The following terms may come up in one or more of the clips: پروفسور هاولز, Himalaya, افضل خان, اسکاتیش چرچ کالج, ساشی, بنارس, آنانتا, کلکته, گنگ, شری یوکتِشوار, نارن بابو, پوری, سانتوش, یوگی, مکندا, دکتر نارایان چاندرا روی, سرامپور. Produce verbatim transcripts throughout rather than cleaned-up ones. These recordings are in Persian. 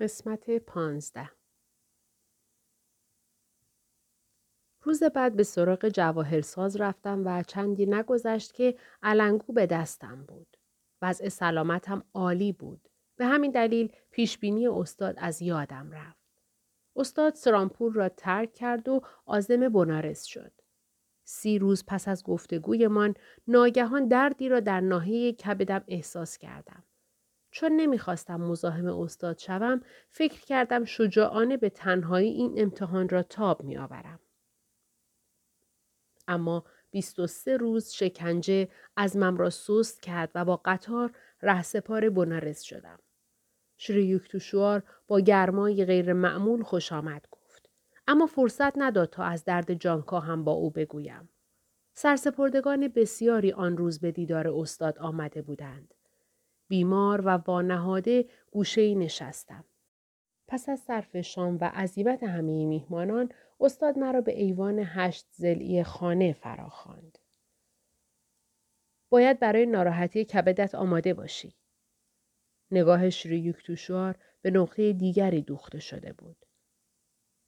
قسمت پانزده. روز بعد به سراغ جواهرساز رفتم و چندی نگذشت که علنگو به دستم بود. وضع سلامتم عالی بود. به همین دلیل پیشبینی استاد از یادم رفت. استاد سرامپور را ترک کرد و عازم بنارس شد. سی روز پس از گفتگویمان ناگهان دردی را در ناحیه کبدم احساس کردم. چون نمیخواستم مزاحم استاد شوم، فکر کردم شجاعانه به تنهایی این امتحان را تاب میآورم. اما بیست و سه روز شکنجه عزمم را سست کرد و با قطار رهسپار بنارس شدم. شری یوکتِشوار با گرمای غیر معمول خوش آمد گفت، اما فرصت نداد تا از درد جانکاه هم با او بگویم. سرسپردگان بسیاری آن روز به دیدار استاد آمده بودند. بیمار و وانهاده گوشه‌ای نشستم. پس از صرف شام و عزیمت همه میهمانان، استاد مرا به ایوان هشت ضلعی خانه فراخواند. باید برای ناراحتی کبدت آماده باشی. نگاه شری یوکتِشوار به نقطه دیگری دوخته شده بود.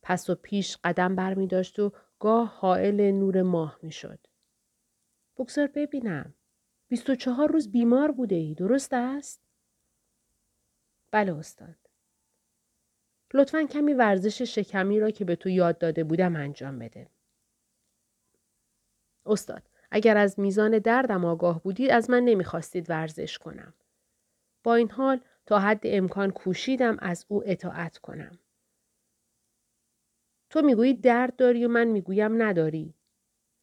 پس و پیش قدم برمی داشت و گاه حائل نور ماه می شد. بگذار ببینم. بیست و چهار روز بیمار بوده ای، درست است؟ بله استاد. لطفاً کمی ورزش شکمی را که به تو یاد داده بودم انجام بده. استاد، اگر از میزان دردم آگاه بودید از من نمیخواستید ورزش کنم. با این حال تا حد امکان کوشیدم از او اطاعت کنم. تو میگویی درد داری و من میگویم نداری.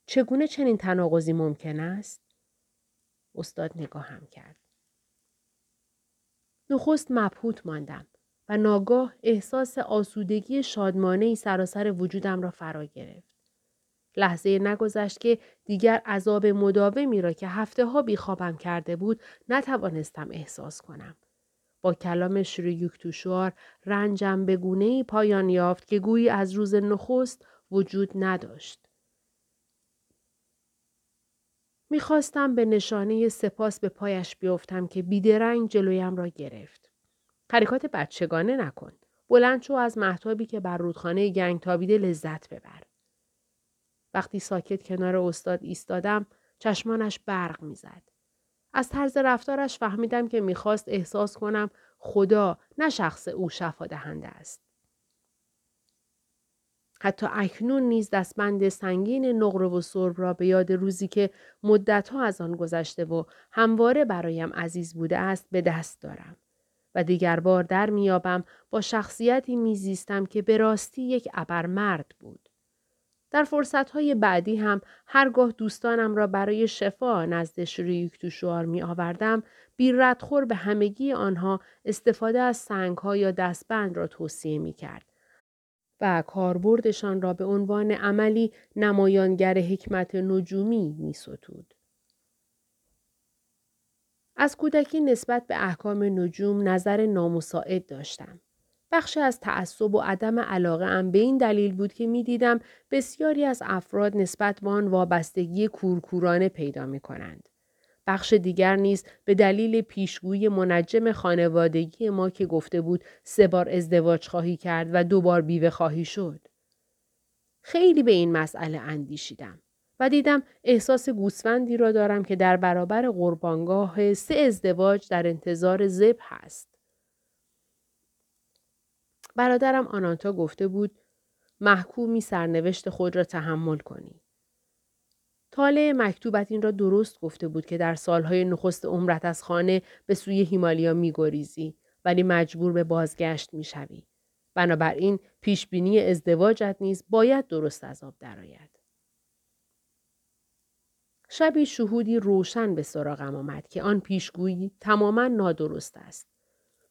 چگونه چنین تناقضی ممکن است؟ استاد نگاهم کرد. نخست مبهوت ماندم و ناگاه احساس آسودگی شادمانه‌ای سراسر وجودم را فرا گرفت. لحظه نگذشت که دیگر عذاب مداومی را که هفته‌ها بیخوابم کرده بود نتوانستم احساس کنم. با کلام شری یوکتِشوار رنجم به گونه‌ای پایان یافت که گویی از روز نخست وجود نداشت. میخواستم به نشانه سپاس به پایش بیفتم که بیدرنگ جلویم را گرفت. حرکات بچگانه نکن. بلند شو، از مهتابی که بر رودخانه گنگ تابیده لذت ببر. وقتی ساکت کنار استاد ایستادم، چشمانش برق میزد. از طرز رفتارش فهمیدم که میخواست احساس کنم خدا نه شخص او شفا دهنده است. حتی اکنون نیز دستبند سنگین نقره و سرب را به یاد روزی که مدت‌ها از آن گذشته و همواره برایم عزیز بوده است به دست دارم و دیگر بار در میابم با شخصیتی میزیستم که به راستی یک ابرمرد بود. در فرصت‌های بعدی هم هرگاه دوستانم را برای شفا نزد شری یوکتِشوار می آوردم، بی ردخور به همگی آنها استفاده از سنگ‌ها یا دستبند را توصیه می کرد و کاربردشان را به عنوان عملی نمایانگر حکمت نجومی می ستود. از کودکی نسبت به احکام نجوم نظر نامساعد داشتم. بخشی از تعصب و عدم علاقه ام به این دلیل بود که می دیدم بسیاری از افراد نسبت به آن وابستگی کورکورانه پیدا می کنند. بخش دیگر نیز به دلیل پیشگویی منجم خانوادگی ما که گفته بود سه بار ازدواج خواهی کرد و دو بار بیوه خواهی شد. خیلی به این مسئله اندیشیدم و دیدم احساس گوسفندی را دارم که در برابر قربانگاه سه ازدواج در انتظار ذبح است. برادرم آنانتا گفته بود محکومی سرنوشت خود را تحمل کنی. طالع مکتوبت این را درست گفته بود که در سالهای نخست عمرت از خانه به سوی هیمالیا می‌گریزی ولی مجبور به بازگشت می‌شوی. بنابراین پیشبینی ازدواجت نیز باید درست از آب درآید. شبی شهودی روشن به سراغم آمد که آن پیشگویی تماماً نادرست است.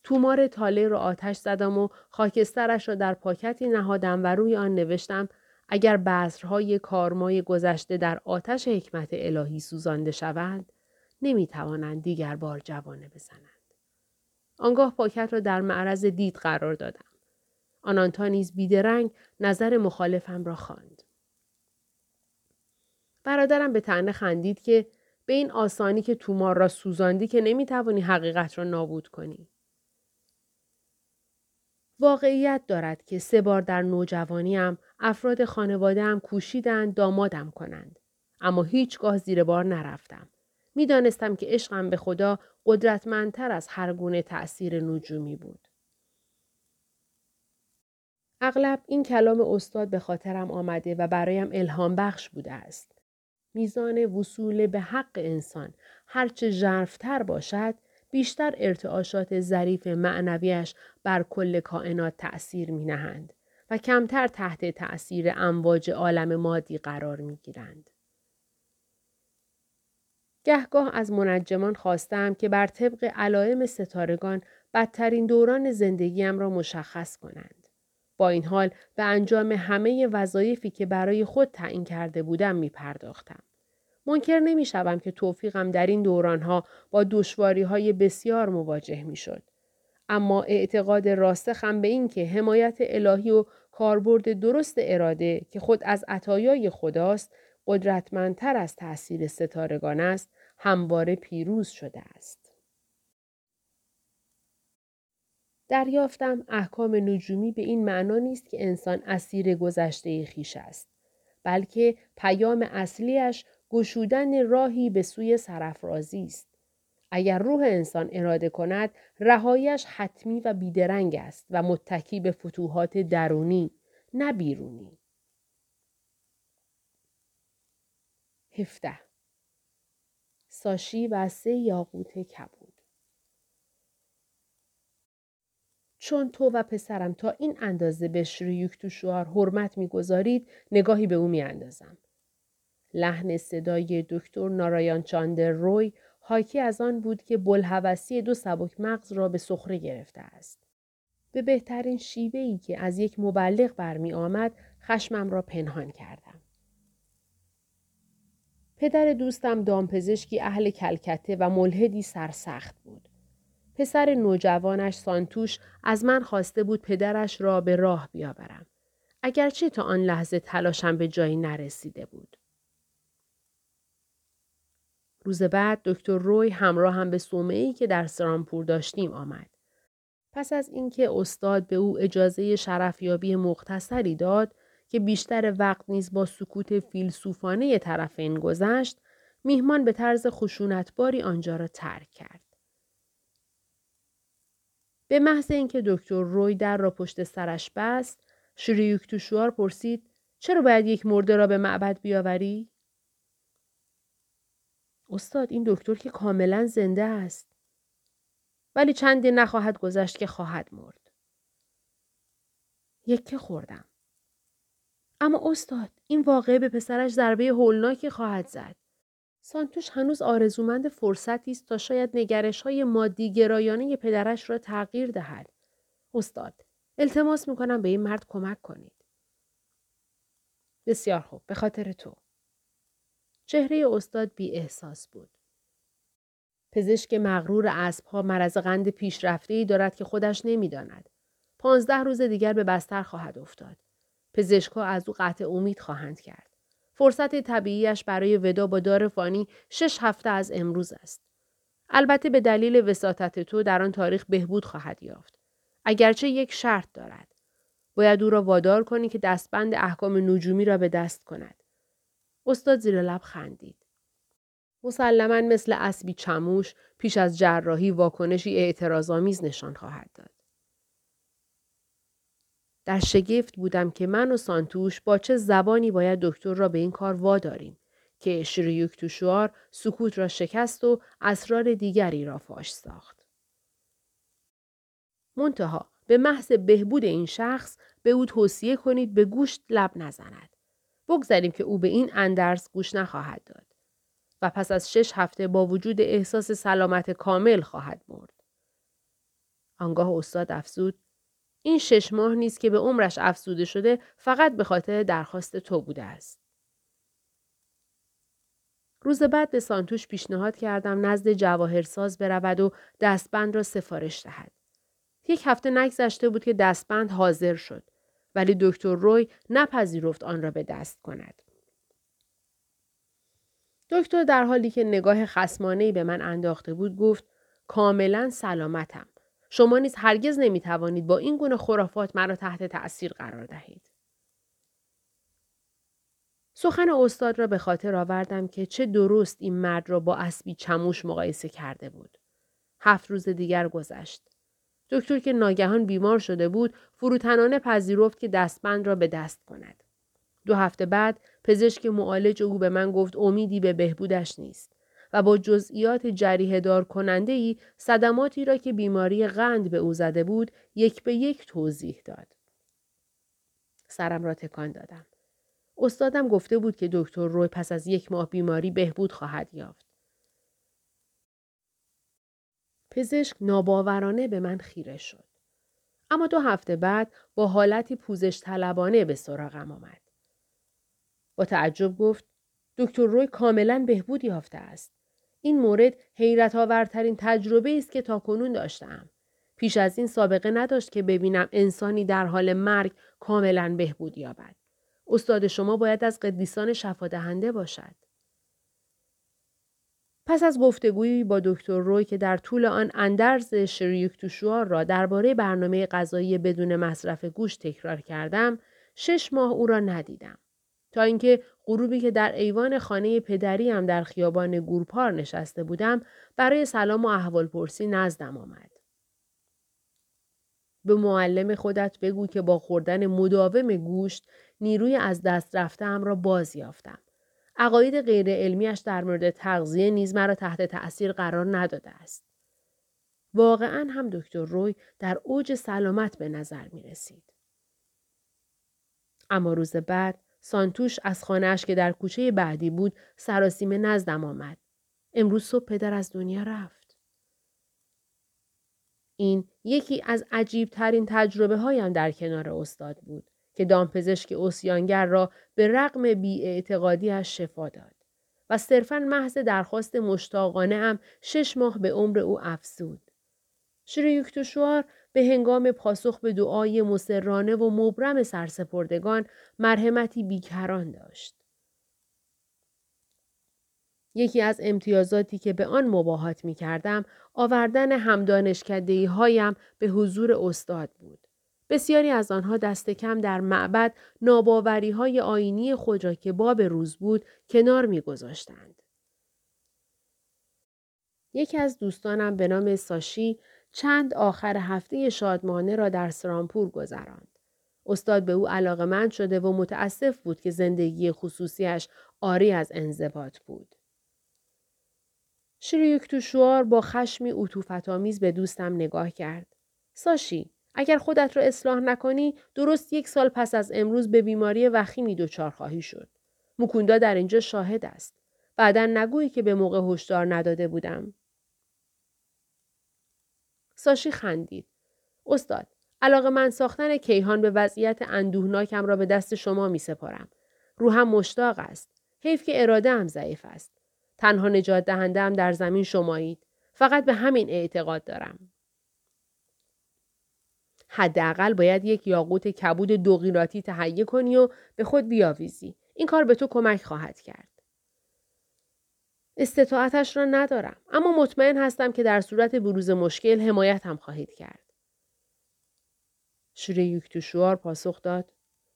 تومار طالع را آتش زدم و خاکسترش را در پاکتی نهادم و روی آن نوشتم اگر بذرهای کارمای گذشته در آتش حکمت الهی سوزانده شوند، نمی توانند دیگر بار جوانه بزنند. آنگاه پاکت را در معرض دید قرار دادم. آنانتا نیز بیدرنگ نظر مخالفم را خواند. برادرم به طعنه خندید که به این آسانی که تومار را سوزاندی که نمی توانی حقیقت را نابود کنی. واقعیت دارد که سه بار در نوجوانیم افراد خانواده‌ام کوشیدند دامادم کنند. اما هیچگاه زیر بار نرفتم. می دانستم که عشقم به خدا قدرتمندتر از هر گونه تأثیر نجومی بود. اغلب این کلام استاد به خاطرم آمده و برایم الهام بخش بوده است. میزان وصول به حق انسان هرچه ژرف‌تر باشد، بیشتر ارتعاشات ظریف معنویش بر کل کائنات تأثیر می نهند و کمتر تحت تأثیر امواج عالم مادی قرار می گیرند. گهگاه از منجمان خواستم که بر طبق علائم ستارگان بدترین دوران زندگیم را مشخص کنند. با این حال به انجام همه وظایفی که برای خود تعیین کرده بودم می پرداختم. منکر نمی شدم که توفیقم در این دورانها با دشواری‌های بسیار مواجه می شد. اما اعتقاد راسخم به این که حمایت الهی و کاربرد درست اراده که خود از عطایای خداست، قدرتمندتر از تأثیر ستارگان است، همواره پیروز شده است. دریافتم احکام نجومی به این معنا نیست که انسان اسیر گذشته خویش است، بلکه پیام اصلیش گشودن راهی به سوی سرافرازی است. اگر روح انسان اراده کند، رهایش حتمی و بیدرنگ است و متکی به فتوحات درونی، نه بیرونی. هفده ساشی و سه یاقوت کبود. چون تو و پسرم تا این اندازه به شری یوکتِشوار حرمت می‌گذارید، نگاهی به او می‌اندازم. لحن صدای دکتر نارایان چاندرا روی حاکی از آن بود که بلهوسی دو سبک مغز را به سخره گرفته است. به بهترین شیوه‌ای که از یک مبلغ برمی آمد، خشمم را پنهان کردم. پدر دوستم دامپزشکی اهل کلکته و ملحدی سرسخت بود. پسر نوجوانش سانتوش از من خواسته بود پدرش را به راه بیاورم، اگرچه تا آن لحظه تلاشم به جایی نرسیده بود. روز بعد دکتر روی همراه هم به صومعه‌ای که در سرامپور داشتیم آمد. پس از اینکه استاد به او اجازه شرفیابی مختصری داد که بیشتر وقت نیز با سکوت فیلسوفانه طرفین گذشت، میهمان به طرز خشونتباری آنجا را ترک کرد. به محض اینکه دکتر روی در را پشت سرش بست، شری یوکتِشوار پرسید: چرا باید یک مرده را به معبد بیاوری؟ استاد، این دکتر که کاملا زنده است. ولی چندی نخواهد گذشت که خواهد مرد. یک که خوردم. اما استاد، این واقعه به پسرش ضربه هولناکی خواهد زد. سانتوش هنوز آرزومند فرصتی است تا شاید نگرش‌های مادی‌گرایانه پدرش را تغییر دهد. استاد، التماس می‌کنم به این مرد کمک کنید. بسیار خوب، به خاطر تو. چهره استاد بی احساس بود. پزشک مغرور اسب‌ها مرض قند پیشرفته‌ای دارد که خودش نمی‌داند. پانزده روز دیگر به بستر خواهد افتاد. پزشک‌ها از او قطع امید خواهند کرد. فرصت طبیعیش برای وداع با دار فانی شش هفته از امروز است. البته به دلیل وساطت تو در آن تاریخ بهبود خواهد یافت. اگرچه یک شرط دارد. باید او را وادار کنی که دستبند احکام نجومی را به دست کند. استاد زیر لب خندید. مسلماً مثل اسبی چموش پیش از جراحی واکنشی اعتراضآمیز نشان خواهد داد. در شگفت بودم که من و سانتوش با چه زبانی باید دکتر را به این کار واداریم که شری یوکتِشوار سکوت را شکست و اسرار دیگری را فاش ساخت. منتها به محض بهبود این شخص به او توصیه کنید به گوشت لب نزند. بگذاریم که او به این اندرز گوش نخواهد داد و پس از شش هفته با وجود احساس سلامت کامل خواهد مرد. آنگاه استاد افزود: این شش ماه نیست که به عمرش افزوده شده، فقط به خاطر درخواست تو بوده است. روز بعد به سانتوش پیشنهاد کردم نزد جواهرساز برود و دستبند را سفارش دهد. یک هفته نگذشته بود که دستبند حاضر شد، ولی دکتر روی نپذیرفت آن را به دست کند. دکتر در حالی که نگاه خصمانه‌ای به من انداخته بود گفت: کاملا سلامتم. شما نیز هرگز نمیتوانید با این گونه خرافات مرا تحت تأثیر قرار دهید. سخن استاد را به خاطر آوردم که چه درست این مرد را با اسبی چموش مقایسه کرده بود. هفت روز دیگر گذشت. دکتر که ناگهان بیمار شده بود، فروتنانه پذیرفت که دستبند را به دست کند. دو هفته بعد، پزشک معالج او به من گفت امیدی به بهبودش نیست و با جزئیات جریحه‌دار کننده‌ای صدماتی را که بیماری قند به او زده بود، یک به یک توضیح داد. سرم را تکان دادم. استادم گفته بود که دکتر روی پس از یک ماه بیماری بهبود خواهد یافت. پزشک ناباورانه به من خیره شد. اما دو هفته بعد با حالتی پوزش طلبانه به سراغم آمد. با تعجب گفت دکتر روی کاملا بهبود یافته است. این مورد حیرت‌آورترین تجربه است که تاکنون داشتم. پیش از این سابقه نداشت که ببینم انسانی در حال مرگ کاملا بهبود یابد. استاد شما باید از قدیسان شفادهنده باشد. پس از گفتگویی با دکتر روی که در طول آن اندرز شری یوکتِشوار را درباره برنامه غذایی بدون مصرف گوشت تکرار کردم، شش ماه او را ندیدم. تا اینکه غروبی که در ایوان خانه پدریم در خیابان گورپار نشسته بودم، برای سلام و احوالپرسی نزدم آمد. به معلم خودت بگو که با خوردن مداوم گوشت نیروی از دست رفته‌ام را باز یافتم. عقاید غیر علمیش در مورد تغذیه نیز مرا تحت تأثیر قرار نداده است. واقعاً هم دکتر روی در اوج سلامت به نظر می رسید. اما روز بعد سانتوش از خانه‌اش که در کوچه بعدی بود سراسیمه نزدم آمد. امروز صبح پدر از دنیا رفت. این یکی از عجیب‌ترین تجربه هایم در کنار استاد بود که دامپزشک اوسیانگر را به رغم بی‌اعتقادی‌اش شفا داد و صرفاً محض درخواست مشتاقانه ام شش ماه به عمر او افزود. شری یوکتِشوار به هنگام پاسخ به دعای مسررانه و مبرم سرسپردگان مرحمتی بیکران داشت. یکی از امتیازاتی که به آن مباهات می کردم، آوردن همدانشکدهی هایم به حضور استاد بود. بسیاری از آنها دست کم در معبد ناباوری های آیینی خود را که باب روز بود کنار می گذاشتند. یکی از دوستانم به نام ساشی، چند آخر هفته شادمانه را در سرامپور گذراند. استاد به او علاقه‌مند شده و متاسف بود که زندگی خصوصیش عاری از انضباط بود. شری یوکتِشوار با خشمی عطوفت‌آمیز به دوستم نگاه کرد. ساشی، اگر خودت را اصلاح نکنی، درست یک سال پس از امروز به بیماری وخیمی دچار خواهی شد. مکندا در اینجا شاهد است. بعداً نگویی که به موقع هشدار نداده بودم. ساشی خندید. استاد، علاقه من ساختن کیهان به وضعیت اندوهناکم را به دست شما می سپارم. روحم مشتاق است. حیف که اراده ام ضعیف است. تنها نجات دهنده ام در زمین شمایید. فقط به همین اعتقاد دارم. حداقل باید یک یاقوت کبود دو قیراطی تهیه کنی و به خود بیاویزی. این کار به تو کمک خواهد کرد. استطاعتش را ندارم، اما مطمئن هستم که در صورت بروز مشکل حمایت هم خواهید کرد. شری یوکتِشوار پاسخ داد: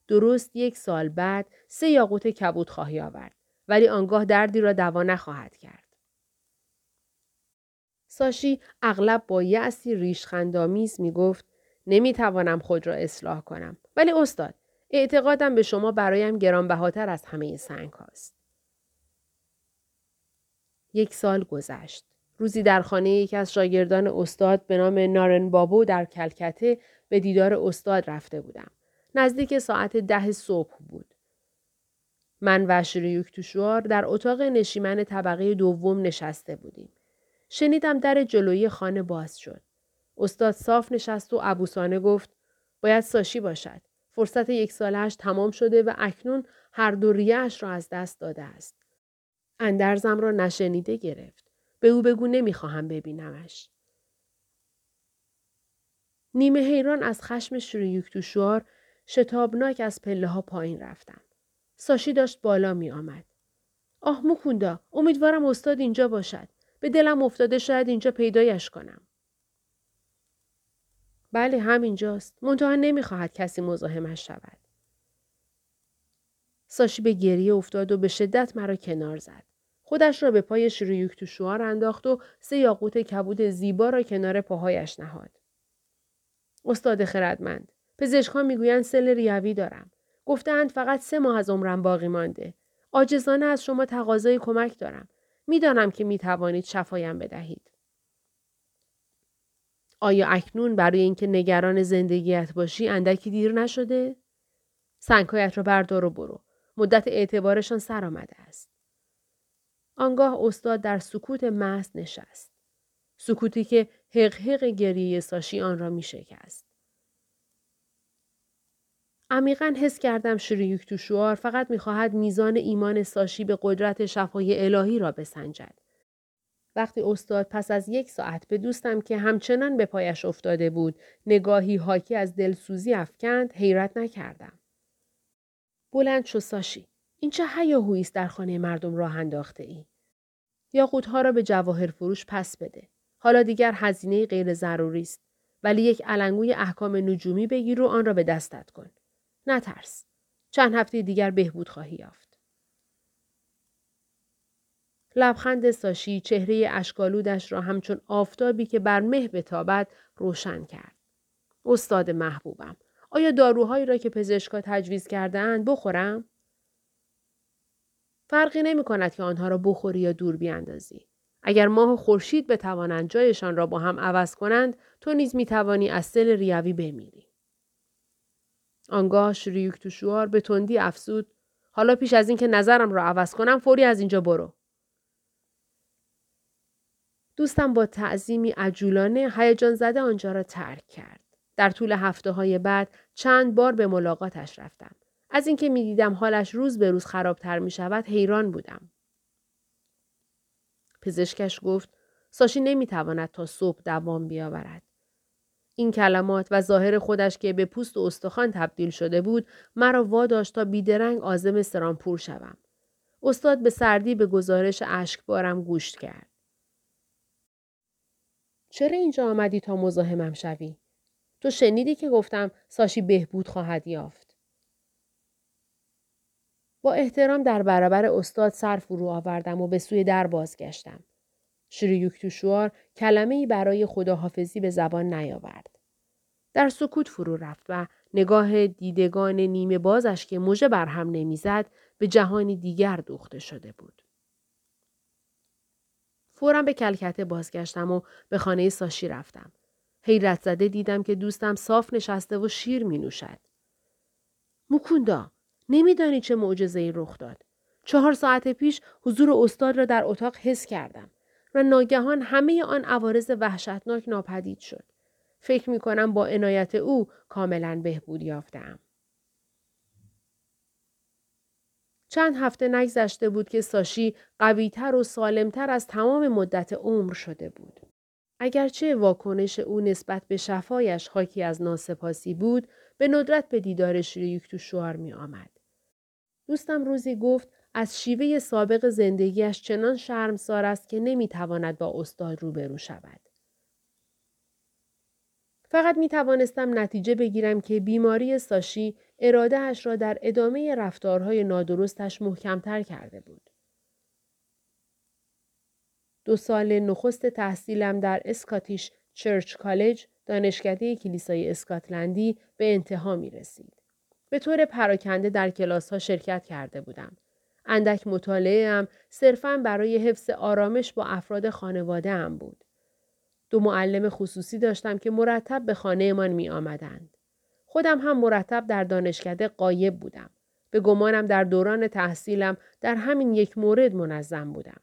درست یک سال بعد سه یاقوت کبود خواهی آورد، ولی آنگاه دردی را دوا نخواهد کرد. ساشی اغلب با یأسی ریشخندآمیز می گفت: نمیتوانم خود را اصلاح کنم، ولی استاد، اعتقادم به شما برایم گرانبهاتر از همه سنگ هاست. یک سال گذشت. روزی در خانه یکی از شاگردان استاد به نام نارن بابو در کلکته به دیدار استاد رفته بودم. نزدیک ساعت ده صبح بود. من و شری یوکتِشوار در اتاق نشیمن طبقه دوم نشسته بودیم. شنیدم در جلوی خانه باز شد. استاد صاف نشست و عبوسانه گفت: باید ساشی باشد. فرصت یک ساله‌اش تمام شده و اکنون هر دو ریه‌اش را از دست داده است. اندرزم را نشنیده گرفت. به او بگو نمیخواهم ببینمش. نیمه حیران از خشم شری یوکتِشوار شتابناک از پله ها پایین رفتم. ساشی داشت بالا می آمد. آه مکندا، امیدوارم استاد اینجا باشد. به دلم افتاده شاید اینجا پیدایش کنم. بله همینجاست. منتها نمیخواهد کسی مزاحمش شود. ساشی به گریه افتاد و به شدت مرا کنار زد. خودش را به پای شری یوکتِشوار انداخت و سه یاقوت کبود زیبا را کنار پاهایش نهاد. استاد خردمند، پزشکان میگویند سل ریوی دارم. گفتند فقط سه ماه از عمرم باقی مانده. عاجزانه از شما تقاضای کمک دارم. میدانم که میتوانید شفایم بدهید. آیا اکنون برای اینکه نگران زندگیت باشی اندکی دیر نشده؟ سنگ‌هایت را بردار و برو. مدت اعتبارشان سر آمده است. آنگاه استاد در سکوت محض نشست. سکوتی که هقهق گریه ساشی آن را می شکست. عمیقاً حس کردم شری یوکتِشوار فقط می خواهد میزان ایمان ساشی به قدرت شفای الهی را بسنجد. وقتی استاد پس از یک ساعت به دوستم که همچنان به پایش افتاده بود نگاهی حاکی از دلسوزی افکند، حیرت نکردم. بلند شو ساشی. این چه هیاهویی است در خانه مردم راه انداخته ای؟ یاقوت‌ها را به جواهر فروش پس بده. حالا دیگر هزینه غیر ضروری است. ولی یک علنگوی احکام نجومی بگیر و آن را به دستت کن. نترس. چند هفته دیگر بهبود خواهی یافت. لبخند ساشی چهره اشکالودش را همچون آفتابی که بر مه بتابد روشن کرد. استاد محبوبم، آیا داروهایی را که پزشکا تجویز کرده‌اند بخورم؟ فرقی نمی کند که آنها را بخوری یا دور بیاندازی. اگر ماه و خورشید بتوانند جایشان را با هم عوض کنند، تو نیز می توانی از سل ریوی بمیری. آنگاه شری یوکتِشوار به تندی افسود، حالا پیش از این که نظرم را عوض کنم فوری از اینجا برو. دوستم با تعظیمی عجولانه هیجان زده آنجا را ترک کرد. در طول هفته های بعد چند بار به ملاقاتش رفتم. از اینکه می دیدم حالش روز به روز خرابتر می شود حیران بودم. پزشکش گفت ساشی نمی تواند تا صبح دوام بیاورد. این کلمات و ظاهر خودش که به پوست و استخوان تبدیل شده بود مرا واداشت تا بیدرنگ عازم سرامپور شوم. استاد به سردی به گزارش اشکبارم گوش کرد. چرا اینجا آمدی تا مزاحمم شوی؟ تو شنیدی که گفتم ساشی بهبود خواهد یافت. با احترام در برابر استاد سر فرو آوردم و به سوی در بازگشتم. شری یوکتِشوار کلمه‌ای برای خداحافظی به زبان نیاورد. در سکوت فرو رفت و نگاه دیدگان نیمه بازش که موجه بر هم نمیزد به جهانی دیگر دوخته شده بود. فوراً به کلکته بازگشتم و به خانه ساشی رفتم. حیرت زده دیدم که دوستم صاف نشسته و شیر می نوشد. مکندا، نمیدانی چه معجزه‌ای رخ داد. چهار ساعت پیش حضور استاد را در اتاق حس کردم و ناگهان همه آن عوارض وحشتناک ناپدید شد. فکر می کنم با عنایت او کاملا بهبود یافتم. چند هفته نگذشته بود که ساشی قوی‌تر و سالمتر از تمام مدت عمر شده بود. اگرچه واکنش او نسبت به شفایش حاکی از ناسپاسی بود، به ندرت به دیدار شری یوکتِشوار می آمد. دوستم روزی گفت از شیوه سابق زندگیش چنان شرمسار است که نمی تواند با استاد روبرو شود. فقط می توانستم نتیجه بگیرم که بیماری ساشی ارادهش را در ادامه رفتارهای نادرستش محکمتر کرده بود. دو سال نخست تحصیلم در اسکاتیش چرچ کالج، دانشکده کلیسای اسکاتلندی، به انتها می رسید. به طور پراکنده در کلاس‌ها شرکت کرده بودم. اندک مطالعه‌ام صرفاً برای حفظ آرامش با افراد خانواده‌ام بود. دو معلم خصوصی داشتم که مرتب به خانه‌مان می آمدند. خودم هم مرتب در دانشکده غایب بودم. به گمانم در دوران تحصیلم در همین یک مورد منظم بودم.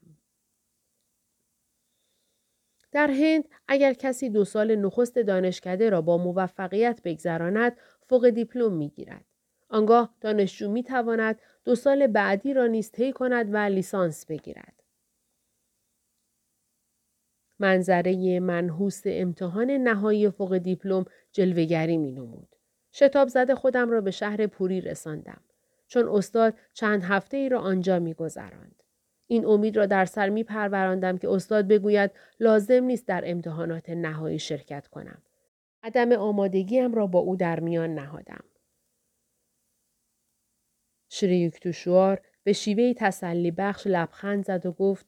در هند اگر کسی دو سال نخست دانشکده را با موفقیت بگذراند فوق دیپلم میگیرد. آنگاه دانشجو میتواند دو سال بعدی را نیز طی کند و لیسانس بگیرد. منظره منحوس امتحان نهایی فوق دیپلم جلوه‌گری مینمود. شتاب زده خودم را به شهر پوری رساندم چون استاد چند هفته ای را آنجا میگذراند. این امید را در سر می پروراندم که استاد بگوید لازم نیست در امتحانات نهایی شرکت کنم. عدم آمادگیم را با او در میان نهادم. شری یوکتِشوار به شیوهی تسلی بخش لبخند زد و گفت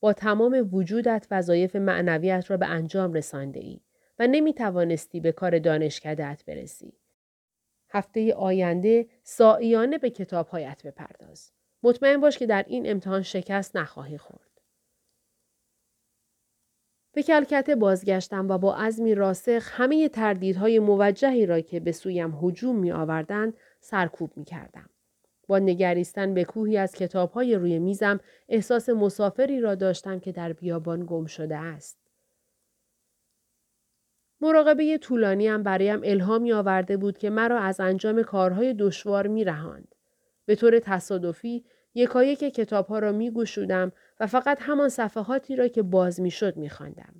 با تمام وجودت وظایف معنویت را به انجام رسانده ای و نمی توانستی به کار دانشکده‌ات برسی. هفته آینده ساعیانه به کتابهایت بپرداز. مطمئن باش که در این امتحان شکست نخواهی خورد. به کلکته بازگشتم و با عزمی راسخ همه تردیدهای موجهی را که به سویم هجوم می آوردند سرکوب می کردم. با نگریستن به کوهی از کتاب‌های روی میزم احساس مسافری را داشتم که در بیابان گم شده است. مراقبه طولانی هم برایم الهامی آورده بود که مرا از انجام کارهای دشوار می‌رهاند. به طور تصادفی یکایک کتاب‌ها را می‌گشودم و فقط همان صفحاتی را که باز می‌شد می‌خواندم.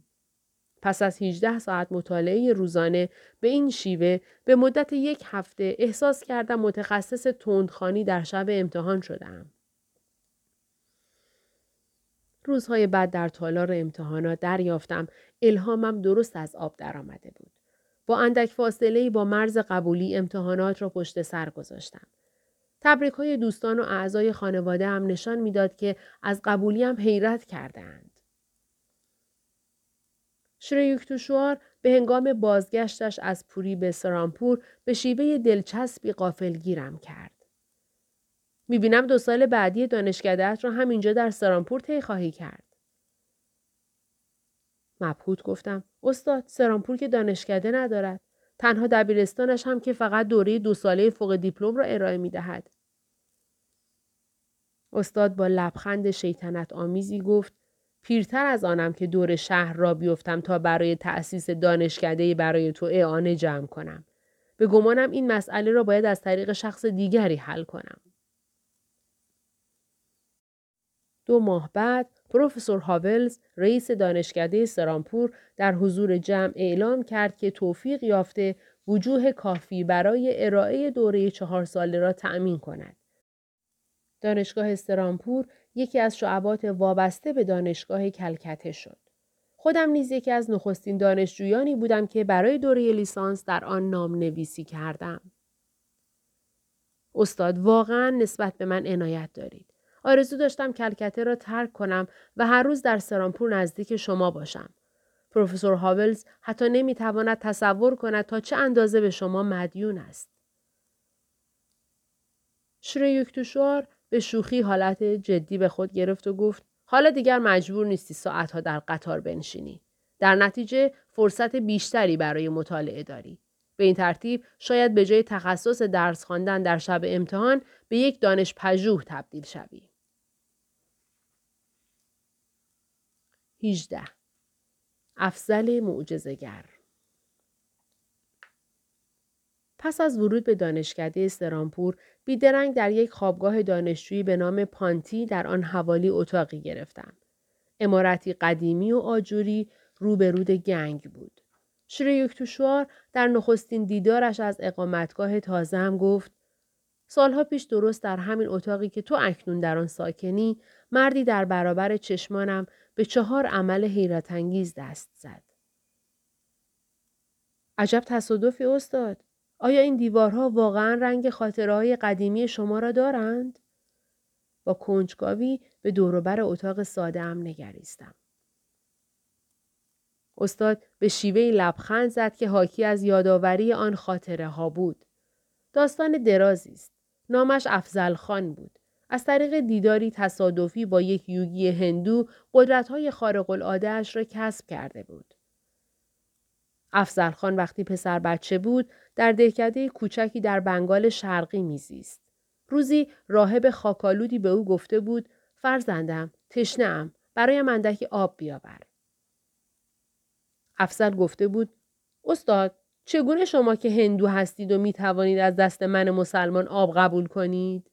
پس از هجده ساعت مطالعه روزانه به این شیوه به مدت یک هفته احساس کردم متخصص تندخوانی در شب امتحان شدم. روزهای بعد در تالار امتحانات دریافتم الهامم درست از آب درآمده بود. با اندک فاصله‌ای با مرز قبولی امتحانات را پشت سر گذاشتم. تبریک‌های دوستان و اعضای خانواده هم نشان می‌داد که از قبولیم حیرت کردند. شری یوکتِشوار به هنگام بازگشتش از پوری به سرامپور به شیوه دلچسبی غافلگیرم کرد. میبینم دو سال بعدی دانشکده‌ات را همینجا در سرامپور طی خواهی کرد. مبهوت گفتم استاد سرامپور که دانشکده ندارد. تنها دبیرستانش هم که فقط دوره دو ساله فوق دیپلم را ارائه میدهد. استاد با لبخند شیطنت آمیزی گفت پیرتر از آنم که دور شهر را بیفتم تا برای تأسیس دانشکده‌ای برای تو اعانه جمع کنم. به گمانم این مسئله را باید از طریق شخص دیگری حل کنم. دو ماه بعد، پروفسور هاولز، رئیس دانشکده سرامپور در حضور جمع اعلام کرد که توفیق یافته وجوه کافی برای ارائه دوره چهار ساله را تأمین کند. دانشگاه سرامپور، یکی از شعبات وابسته به دانشگاه کلکته شد. خودم نیز یکی از نخستین دانشجویانی بودم که برای دوره لیسانس در آن نام نویسی کردم. استاد واقعا نسبت به من عنایت دارید. آرزو داشتم کلکته را ترک کنم و هر روز در سرامپور نزدیک شما باشم. پروفسور هاولز حتی نمیتواند تصور کند تا چه اندازه به شما مدیون است. شری یوکتِشوار به شوخی حالت جدی به خود گرفت و گفت حالا دیگر مجبور نیستی ساعتها در قطار بنشینی. در نتیجه فرصت بیشتری برای مطالعه داری. به این ترتیب شاید به جای تخصص درس خواندن در شب امتحان به یک دانش پژوه تبدیل شوی. هجده افضل معجزه‌گر. پس از ورود به دانشکده سرامپور بیدرنگ در یک خوابگاه دانشجویی به نام پانتی در آن حوالی اتاقی گرفتم. عمارتی قدیمی و آجوری روبرود گنگ بود. شری یوکتِشوار در نخستین دیدارش از اقامتگاه تازه هم گفت سالها پیش درست در همین اتاقی که تو اکنون در آن ساکنی مردی در برابر چشمانم به چهار عمل حیرت‌انگیز دست زد. عجب تصادفی استاد. آیا این دیوارها واقعاً رنگ خاطره‌های قدیمی شما را دارند؟ با کنجکاوی به دوروبر اتاق ساده ام نگریستم. استاد به شیوهی لبخند زد که حاکی از یادآوری آن خاطره ها بود. داستان درازی است. نامش افضل خان بود. از طریق دیداری تصادفی با یک یوگی هندو قدرت‌های خارق‌العاده اش را کسب کرده بود. افضل خان وقتی پسر بچه بود، در دهکده کوچکی در بنگال شرقی میزیست. روزی راهب خاکالودی به او گفته بود فرزندم، تشنه‌ام، برایم اندکی آب بیاور. افضل گفته بود استاد، چگونه شما که هندو هستید و میتوانید از دست من مسلمان آب قبول کنید؟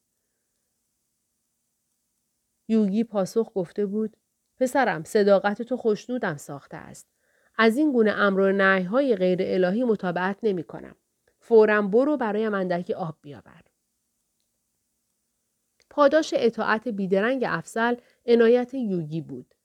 یوگی پاسخ گفته بود پسرم، صداقت تو خوشنودم ساخته است. از این گونه امر و نهی‌های غیر الهی متابعت نمی کنم. فوراً برو برایم اندکی آب بیاور. پاداش اطاعت بیدرنگ افضل عنایت یوگی بود.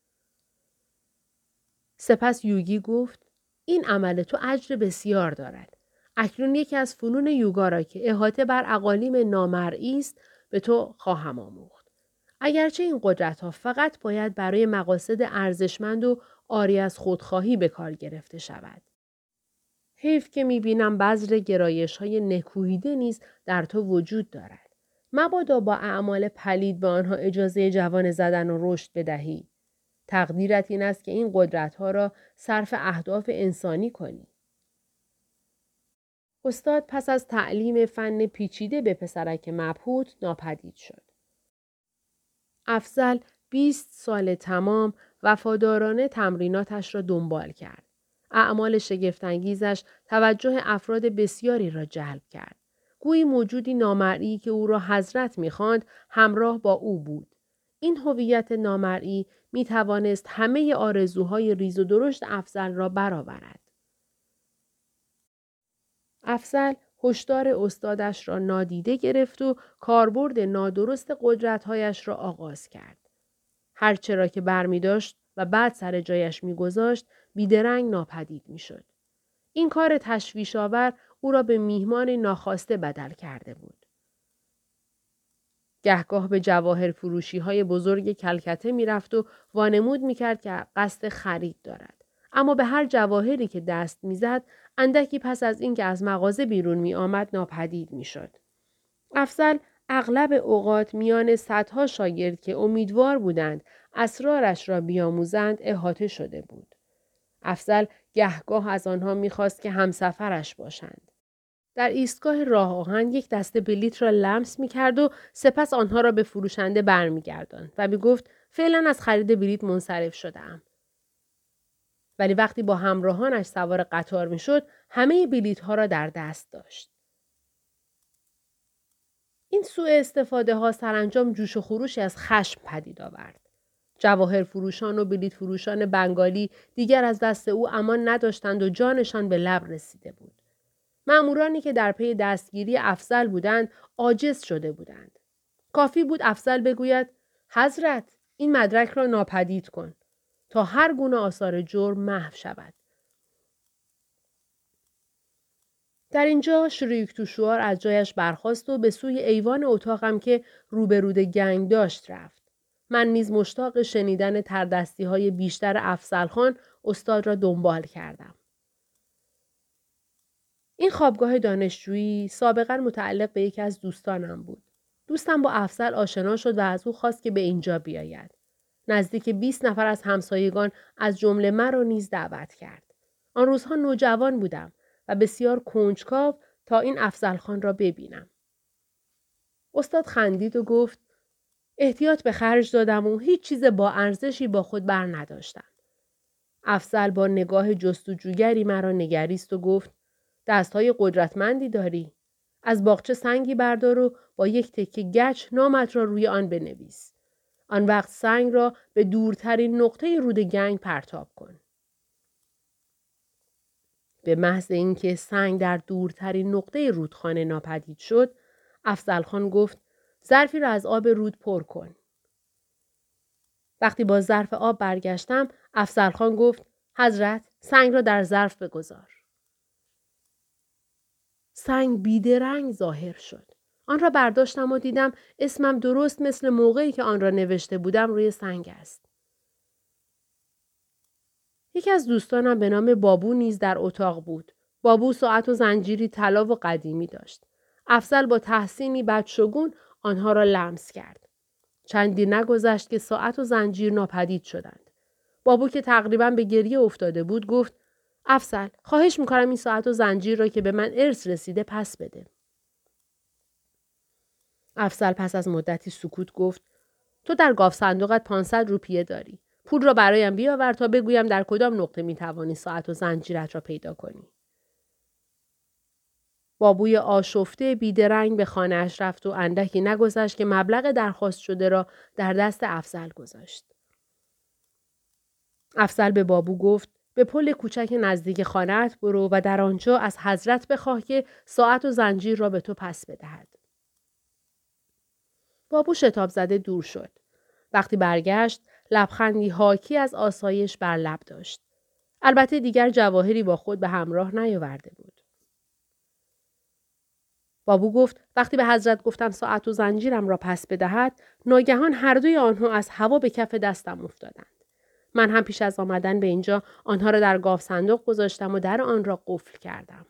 سپس یوگی گفت این عمل تو اجر بسیار دارد. اکنون یکی از فنون یوگا را که احاطه بر اقالیم نامرئی است به تو خواهم آموخت. اگرچه این قدرت ها فقط باید برای مقاصد ارزشمند و آری از خودخواهی به کار گرفته شود. حیف که میبینم بذر گرایش های نکوهیده نیز در تو وجود دارد. مبادا با اعمال پلید به آنها اجازه جوان زدن و رشد بدهی. تقدیرت این است که این قدرت‌ها را صرف اهداف انسانی کنی. استاد پس از تعلیم فن پیچیده به پسرک مبهوت ناپدید شد. افضل بیست سال تمام وفادارانه تمریناتش را دنبال کرد. اعمال شگفت‌انگیزش توجه افراد بسیاری را جلب کرد. گویی موجودی نامرئی که او را حضرت می‌خواند همراه با او بود. این هویت نامرئی می توانست همه آرزوهای ریز و درشت افضل را برآورد. افضل هشدار استادش را نادیده گرفت و کاربرد نادرست قدرت‌هایش را آغاز کرد. هرچه را که برمی‌داشت و بعد سر جایش می‌گذاشت بیدرنگ ناپدید می‌شد. این کار تشویش‌آور او را به میهمان ناخواسته بدل کرده بود. گهگاه به جواهر فروشی های بزرگ کلکته می رفت و وانمود می کرد که قصد خرید دارد. اما به هر جواهری که دست می زد، اندکی پس از این که از مغازه بیرون می آمد ناپدید می شد. افضل اغلب اوقات میان صدها شاگرد که امیدوار بودند، اسرارش را بیاموزند احاطه شده بود. افضل گهگاه از آنها می خواست که همسفرش باشند. در ایستگاه راه آهن یک دسته بلیط را لمس می‌کرد و سپس آنها را به فروشنده برمیگرداند و می‌گفت فعلاً از خرید بلیط منصرف شده‌ام. ولی وقتی با همراهانش سوار قطار می‌شد، همه بلیط‌ها را در دست داشت. این سوء استفاده‌ها سرانجام جوش و خروشی از خشم پدید آورد. جواهر فروشان و بلیط فروشان بنگالی دیگر از دست او امان نداشتند و جانشان به لب رسیده بود. مامورانی که در پی دستگیری افضل بودند، عاجز شده بودند. کافی بود افضل بگوید، حضرت، این مدرک را ناپدید کن، تا هر گونه آثار جرم محو شود. در اینجا شری یوکتِشوار از جایش برخاست و به سوی ایوان اتاقم که روبرود گنگ داشت رفت. من نیز مشتاق شنیدن تردستی‌های بیشتر افضل خان استاد را دنبال کردم. این خوابگاه دانشجویی سابقاً متعلق به یکی از دوستانم بود. دوستم با افضل آشنا شد و از او خواست که به اینجا بیاید. نزدیک بیست نفر از همسایگان از جمله مرا نیز دعوت کرد. آن روزها نوجوان بودم و بسیار کنجکاو تا این افضل خان را ببینم. استاد خندید و گفت احتیاط به خرج دادم و هیچ چیز با ارزشی با خود بر نداشتم. افضل با نگاه جستجوگری مرا نگریست و گفت دست‌های قدرتمندی داری. از باغچه سنگی بردار و با یک تکه گچ نامت را روی آن بنویس. آن وقت سنگ را به دورترین نقطه رود گنگ پرتاب کن. به محض اینکه سنگ در دورترین نقطه رودخانه ناپدید شد، افضل خان گفت ظرفی را از آب رود پر کن. وقتی با ظرف آب برگشتم، افضل خان گفت حضرت، سنگ را در ظرف بگذار. سنگ بیدرنگ ظاهر شد. آن را برداشتم و دیدم اسمم درست مثل موقعی که آن را نوشته بودم روی سنگ است. یکی از دوستانم به نام بابو نیز در اتاق بود. بابو ساعت و زنجیری طلا و قدیمی داشت. افضل با تحسینی بدشگون آنها را لمس کرد. چندی نگذشت که ساعت و زنجیر ناپدید شدند. بابو که تقریباً به گریه افتاده بود گفت افضل، خواهش میکنم این ساعت و زنجیر را که به من ارث رسیده پس بده. افضل پس از مدتی سکوت گفت تو در گاف صندوقت پانصد روپیه داری. پول را برایم بیاور تا بگویم در کدام نقطه میتوانی ساعت و زنجیرت را پیدا کنی. بابوی آشفته بیدرنگ به خانه‌اش رفت و اندکی نگذشت که مبلغ درخواست شده را در دست افضل گذاشت. افضل به بابو گفت به پل کوچک نزدیک خانه‌ات برو و در آنجا از حضرت بخواه که ساعت و زنجیر را به تو پس بدهد. بابو شتاب زده دور شد. وقتی برگشت، لبخندی حاکی از آسایش بر لب داشت. البته دیگر جواهری با خود به همراه نیاورده بود. بابو گفت وقتی به حضرت گفتم ساعت و زنجیرم را پس بدهد، ناگهان هر دوی آنها از هوا به کف دستم افتادند. من هم پیش از آمدن به اینجا آنها را در گاو صندوق گذاشتم و در آن را قفل کردم.